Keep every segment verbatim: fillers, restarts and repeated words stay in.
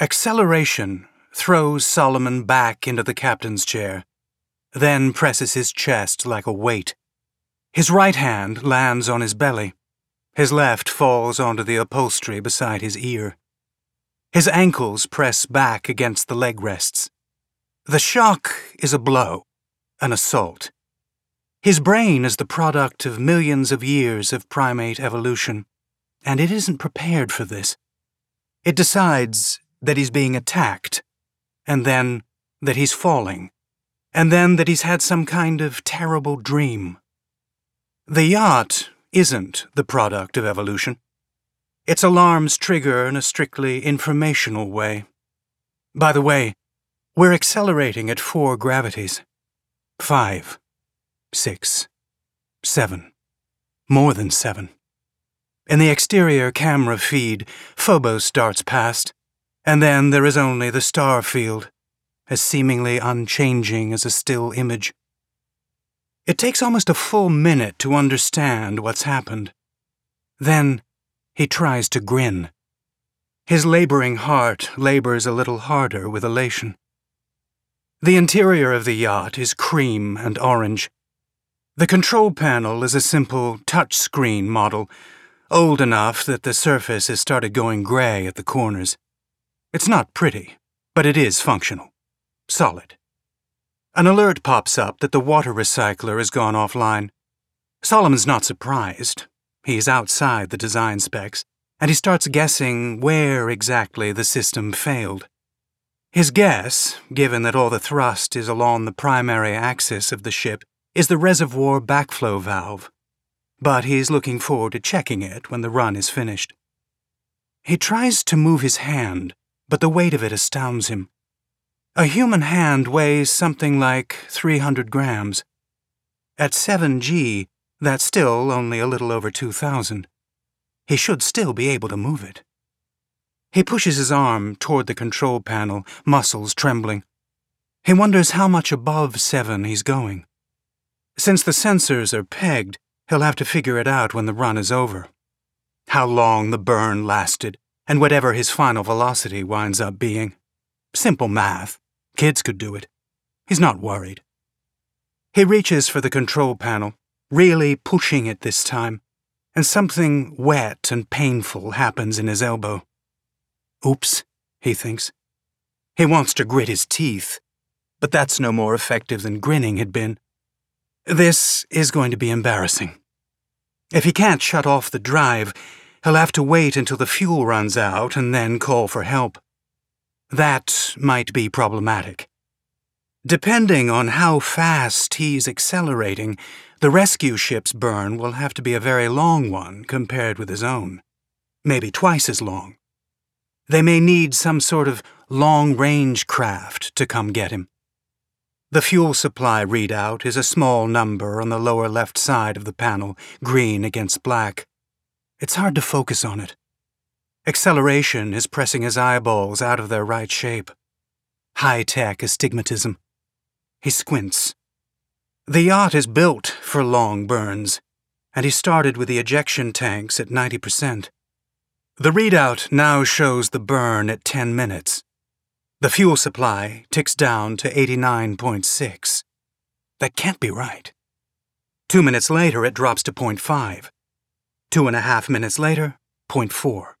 Acceleration throws Solomon back into the captain's chair, then presses his chest like a weight. His right hand lands on his belly. His left falls onto the upholstery beside his ear. His ankles press back against the leg rests. The shock is a blow, an assault. His brain is the product of millions of years of primate evolution, and it isn't prepared for this. It decides that he's being attacked, and then that he's falling, and then that he's had some kind of terrible dream. The yacht isn't the product of evolution. Its alarms trigger in a strictly informational way. By the way, we're accelerating at four gravities. Five. Six. Seven. More than seven. In the exterior camera feed, Phobos darts past, and then there is only the star field, as seemingly unchanging as a still image. It takes almost a full minute to understand what's happened. Then he tries to grin. His laboring heart labors a little harder with elation. The interior of the yacht is cream and orange. The control panel is a simple touchscreen model, old enough that the surface has started going gray at the corners. It's not pretty, but it is functional. Solid. An alert pops up that the water recycler has gone offline. Solomon's not surprised. He is outside the design specs, and he starts guessing where exactly the system failed. His guess, given that all the thrust is along the primary axis of the ship, is the reservoir backflow valve. But he's looking forward to checking it when the run is finished. He tries to move his hand, but the weight of it astounds him. A human hand weighs something like three hundred grams. At seven G, that's still only a little over two thousand. He should still be able to move it. He pushes his arm toward the control panel, muscles trembling. He wonders how much above seven he's going. Since the sensors are pegged, he'll have to figure it out when the run is over. How long the burn lasted, and whatever his final velocity winds up being. Simple math. Kids could do it. He's not worried. He reaches for the control panel, really pushing it this time, and something wet and painful happens in his elbow. Oops, he thinks. He wants to grit his teeth, but that's no more effective than grinning had been. This is going to be embarrassing. If he can't shut off the drive, he'll have to wait until the fuel runs out and then call for help. That might be problematic. Depending on how fast he's accelerating, the rescue ship's burn will have to be a very long one compared with his own. Maybe twice as long. They may need some sort of long-range craft to come get him. The fuel supply readout is a small number on the lower left side of the panel, green against black. It's hard to focus on it. Acceleration is pressing his eyeballs out of their right shape. High-tech astigmatism. He squints. The yacht is built for long burns, and he started with the ejection tanks at ninety percent. The readout now shows the burn at ten minutes. The fuel supply ticks down to eighty-nine point six. That can't be right. Two minutes later, it drops to zero point five. Two and a half minutes later, zero point four.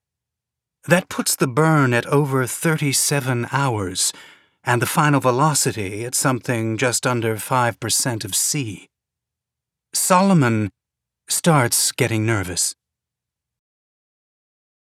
That puts the burn at over thirty-seven hours, and the final velocity at something just under five percent of C. Solomon starts getting nervous.